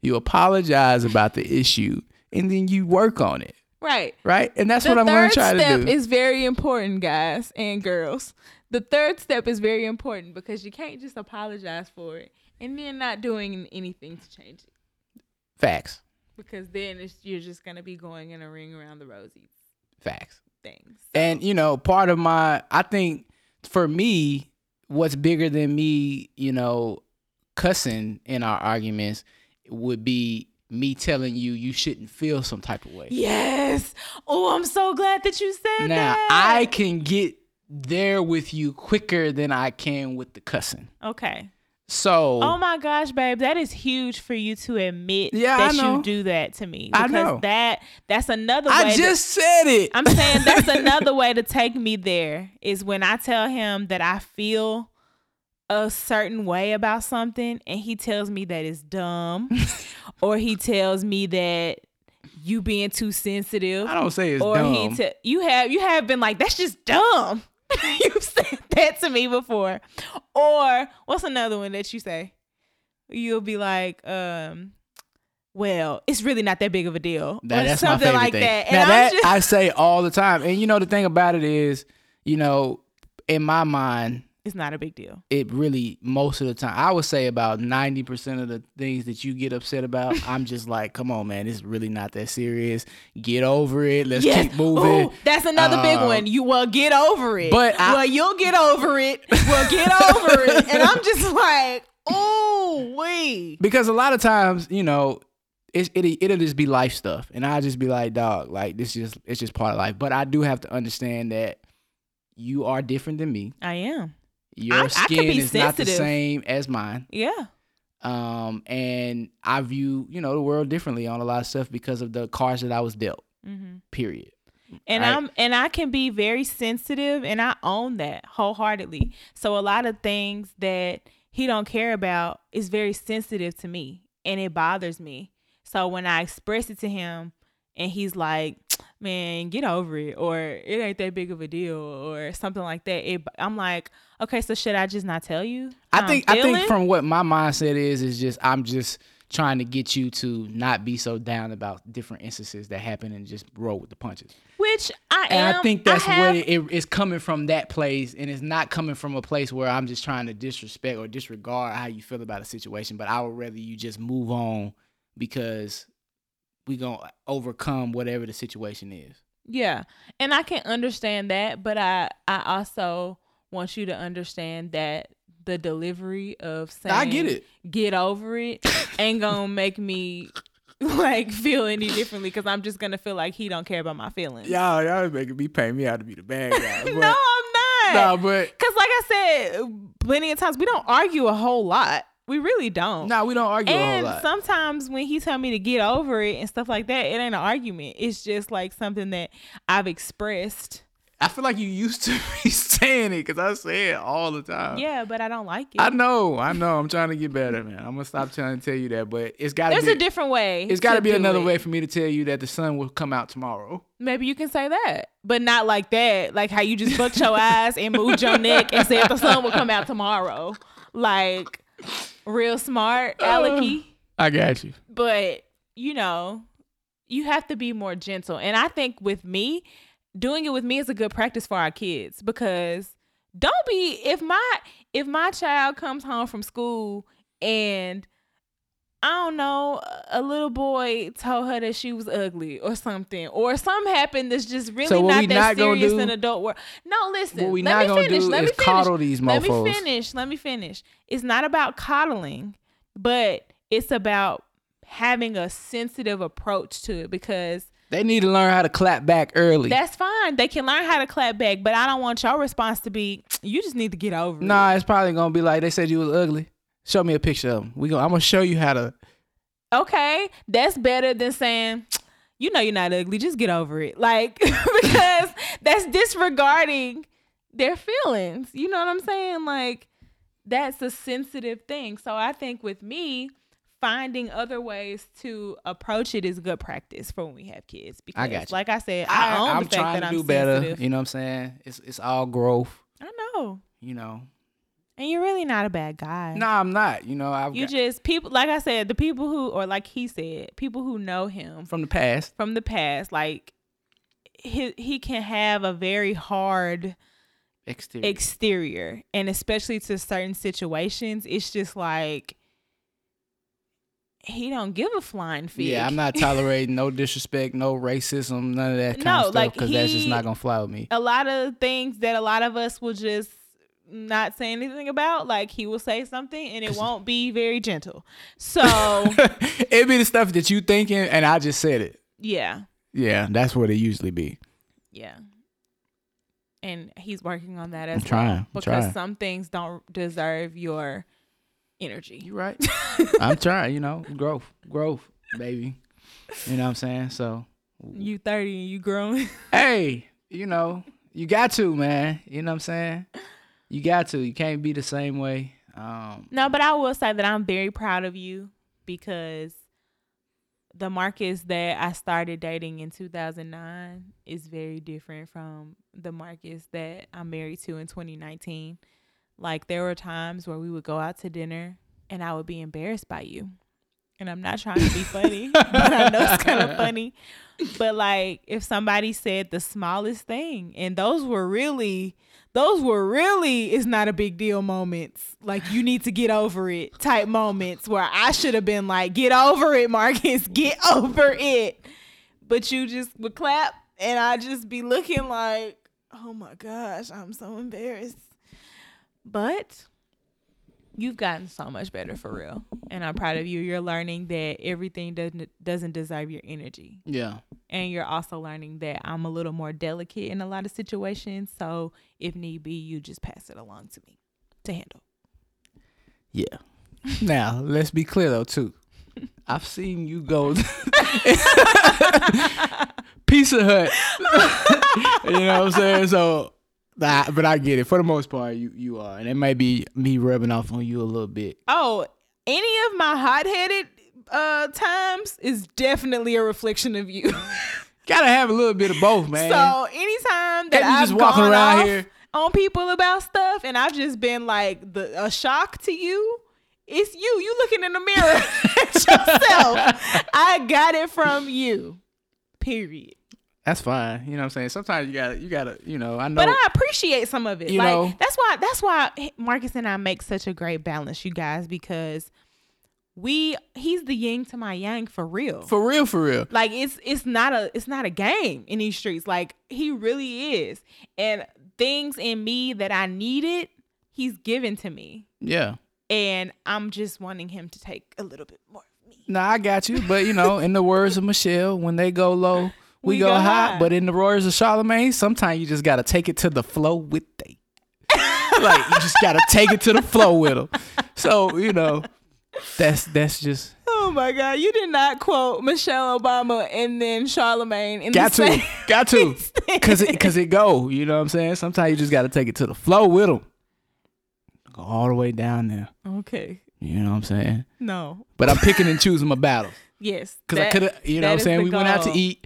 You apologize about the issue. And then you work on it. Right. And that's what I'm going to try to do. The third step is very important, guys and girls. The third step is very important because you can't just apologize for it and then not doing anything to change it. Facts. Because then you're just going to be going in a ring around the rosy. Facts. Things. So. And, part of I think for me, what's bigger than me, cussing in our arguments would be me telling you shouldn't feel some type of way. Yes. Oh, I'm so glad that you said that. Now, I can get there with you quicker than I can with the cussing. Okay. So. Oh my gosh, babe. That is huge for you to admit that you do that to me. Because I know. That's another way. I just said it. I'm saying that's another way to take me there is when I tell him that I feel a certain way about something and he tells me that it's dumb or he tells me that you being too sensitive. I don't say it's dumb. You have been like, that's just dumb. You've said that to me before. Or what's another one that you say? You'll be like, well, it's really not that big of a deal. That's something like thing. That. And now that just... I say all the time. And you know, the thing about it is, you know, in my mind, it's not a big deal. It really, most of the time, I would say about 90% of the things that you get upset about, I'm just like, come on, man, it's really not that serious. Get over it. Let's keep moving. Ooh, that's another big one. You will get over it. But you'll get over it. Well, get over it. And I'm just like, ooh, wee. Because a lot of times, you know, it'll just be life stuff, and I'll just be like, dog, like it's just part of life. But I do have to understand that you are different than me. I am. Your skin is sensitive. Not the same as mine. Yeah. And I view, you know, the world differently on a lot of stuff because of the cards that I was dealt. Mm-hmm. Period. And right? I can be very sensitive, and I own that wholeheartedly. So a lot of things that he don't care about is very sensitive to me, and it bothers me. So when I express it to him and he's like, man, get over it, or it ain't that big of a deal, or something like that, I'm like, okay, so should I just not tell you? I think from what my mindset is just, I'm just trying to get you to not be so down about different instances that happen and just roll with the punches. Which I am. And I think that's where it's coming from, that place, and it's not coming from a place where I'm just trying to disrespect or disregard how you feel about a situation, but I would rather you just move on, because we're going to overcome whatever the situation is. Yeah. And I can understand that, but I also want you to understand that the delivery of saying, I get it, get over it, ain't going to make me like feel any differently, because I'm just going to feel like he don't care about my feelings. Y'all making me pay me out to be the bad guy. But, no, I'm not. No, but... Because like I said, plenty of times, we don't argue a whole lot. We really don't. No, we don't argue a whole lot. And sometimes when he tell me to get over it and stuff like that, it ain't an argument. It's just like something that I've expressed. I feel like you used to be saying it, because I say it all the time. Yeah, but I don't like it. I know. I'm trying to get better, man. I'm going to stop trying to tell you that, but it's got to be... There's a different way. It's got to be another way for me to tell you that the sun will come out tomorrow. Maybe you can say that, but not like that. Like how you just bucked your eyes and moved your neck and said the sun will come out tomorrow. Like... Real smart, alecky. I got you. But, you know, you have to be more gentle. And I think with me, doing it with me is a good practice for our kids, because if my child comes home from school and, I don't know, a little boy told her that she was ugly or something, or something happened that's just really not that serious in adult world. No, listen. What we not going to do is coddle these mofos. Let me finish. It's not about coddling, but it's about having a sensitive approach to it, because they need to learn how to clap back early. That's fine. They can learn how to clap back, but I don't want your response to be, you just need to get over it. Nah, it's probably going to be like, they said you was ugly. Show me a picture of them. I'm going to show you how to. Okay. That's better than saying, you know, you're not ugly. Just get over it. Like, because that's disregarding their feelings. You know what I'm saying? Like, that's a sensitive thing. So I think with me, finding other ways to approach it is good practice for when we have kids. Because I got you. Like I said, I own the fact that I'm sensitive. I'm trying to do better. You know what I'm saying? It's all growth. I know. You know. And you're really not a bad guy. No, I'm not. You know, just people, like I said, the people who, or like he said, people who know him from the past, like he can have a very hard exterior, and especially to certain situations, it's just like he don't give a flying fig. Yeah, I'm not tolerating no disrespect, no racism, none of that kind of stuff, like, because that's just not gonna fly with me. A lot of things that a lot of us will just not say anything about, like he will say something and it won't be very gentle, so it'd be the stuff that you thinking and I just said it. Yeah That's what it usually be. Yeah, and he's working on that as I'm trying. Some things don't deserve your energy. You're right. I'm trying, you know, growth baby, you know what I'm saying? So you 30 and you growing. Hey, you know, you got to, man, you know what I'm saying? You got to. You can't be the same way. No, but I will say that I'm very proud of you, because the Marcus that I started dating in 2009 is very different from the Marcus that I'm married to in 2019. Like, there were times where we would go out to dinner and I would be embarrassed by you. and I'm not trying to be funny, but I know it's kind of funny. But like, if somebody said the smallest thing, and those were really it's not a big deal moments, like you need to get over it type moments, where I should have been like, get over it, Marcus, get over it. But you just would clap, and I just be looking like, oh my gosh, I'm so embarrassed. But you've gotten so much better, for real. And I'm proud of you. You're learning that everything doesn't deserve your energy. Yeah. And you're also learning that I'm a little more delicate in a lot of situations. So if need be, you just pass it along to me to handle. Yeah. Now, let's be clear, though, too. I've seen you go Pizza Hut. You know what I'm saying? So, but I get it. For the most part, you are. And it might be me rubbing off on you a little bit. Oh, any of my hot-headed times is definitely a reflection of you. Gotta have a little bit of both, man. So anytime that I'm just walking around here on people about stuff, and I've just been like a shock to you, it's you looking in the mirror at yourself. I got it from you. Period. That's fine. You know what I'm saying? Sometimes you gotta, you know, I know. But I appreciate some of it. You like know. That's why Marcus and I make such a great balance, you guys, because he's the yin to my yang, for real. For real, for real. Like it's not a game in these streets. Like he really is. And things in me that I needed, he's given to me. Yeah. And I'm just wanting him to take a little bit more of me. Nah, I got you. But, you know, in the words of Michelle, when they go low, we go high. But in the words of Charlemagne, sometimes you just got to take it to the flow with they. Like, you just got to take it to the flow with them. So, you know, that's just. Oh, my God. You did not quote Michelle Obama and then Charlemagne. Got to. Because it go. You know what I'm saying? Sometimes you just got to take it to the flow with them. All the way down there. Okay. You know what I'm saying? No. But I'm picking and choosing my battles. Yes. Because I could have, you know what I'm saying? We went out to eat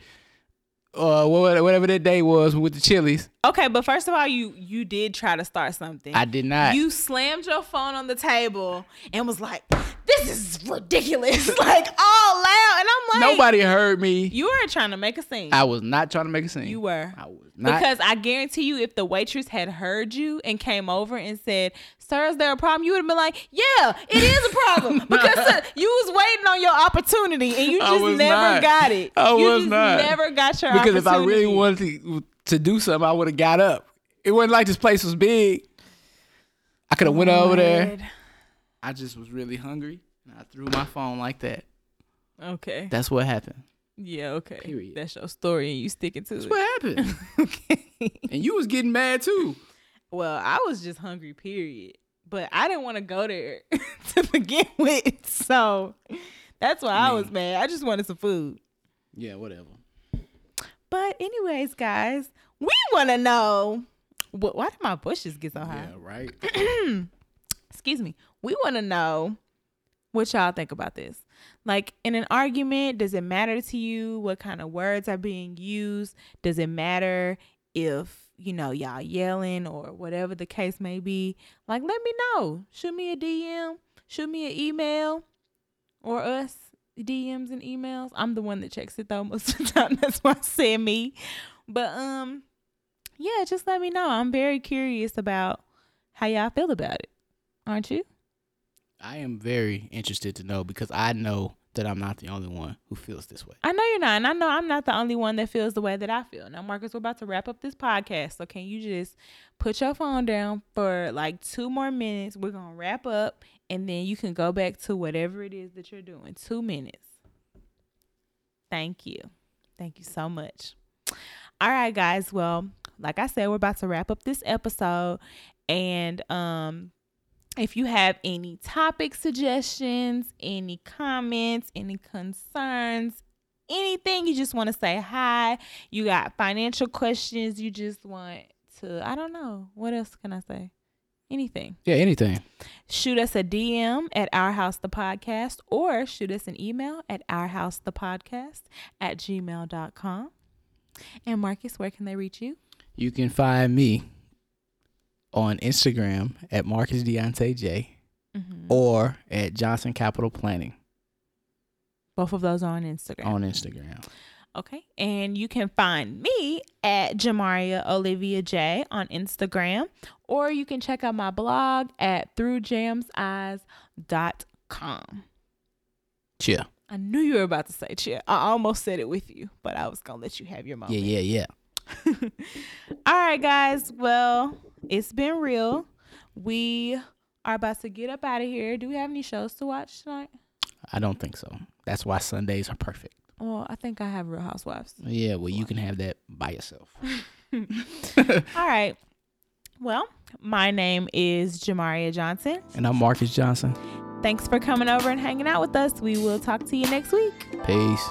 whatever that day was with the Chili's. Okay, but first of all, you did try to start something. I did not. You slammed your phone on the table and was like, this is ridiculous. Like, all loud. And I'm like. Nobody heard me. You were trying to make a scene. I was not trying to make a scene. You were. I was not. Because I guarantee you, if the waitress had heard you and came over and said, sir, is there a problem? You would have been like, yeah, it is a problem. No. Because sir, you was waiting on your opportunity and you just never got it. I was not. You just never got your opportunity. Because if I really wanted to do something, I would have got up. It wasn't like this place was big. I could have went over there. I just was really hungry, and I threw my phone like that. Okay. That's what happened. Yeah, okay. Period. That's your story, and you sticking to it. That's what happened. Okay. And you was getting mad, too. Well, I was just hungry, period. But I didn't want to go there to begin with, so that's why I was mad. I just wanted some food. Yeah, whatever. But anyways, guys, we want to know, why do my bushes get so high? Yeah, right. Excuse me. We want to know what y'all think about this. Like, in an argument, does it matter to you what kind of words are being used? Does it matter if, you know, y'all yelling or whatever the case may be? Like, let me know. Shoot me a DM. Shoot me an email. Or us. DMs and emails. I'm the one that checks it, though, most of the time. That's why I said me. But, yeah, just let me know. I'm very curious about how y'all feel about it. Aren't you? I am very interested to know, because I know that I'm not the only one who feels this way. I know you're not, and I know I'm not the only one that feels the way that I feel. Now, Marcus, we're about to wrap up this podcast, so can you just put your phone down for like 2 more minutes? We're going to wrap up, and then you can go back to whatever it is that you're doing. 2 minutes. Thank you. Thank you so much. All right, guys. Well, like I said, we're about to wrap up this episode, and if you have any topic suggestions, any comments, any concerns, anything, you just want to say hi, you got financial questions, you just want to, I don't know, what else can I say? Anything. Yeah, anything. Shoot us a DM at Our House the Podcast, or shoot us an email at ourhousethepodcast@gmail.com. And Marcus, where can they reach you? You can find me on Instagram at Marcus Deontay J, or at Johnson Capital Planning. Both of those are on Instagram. On Instagram. Okay. And you can find me at Jamaria Olivia J on Instagram, or you can check out my blog at throughjamseyes.com. Cheer. I knew you were about to say cheer. I almost said it with you, but I was going to let you have your moment. Yeah. All right, guys. Well, it's been real. We are about to get up out of here. Do we have any shows to watch tonight? I don't think so. That's why Sundays are perfect. Well, I think I have Real Housewives. Yeah, well, you can have that by yourself. All right. Well, my name is Jamaria Johnson. And I'm Marcus Johnson. Thanks for coming over and hanging out with us. We will talk to you next week. Peace.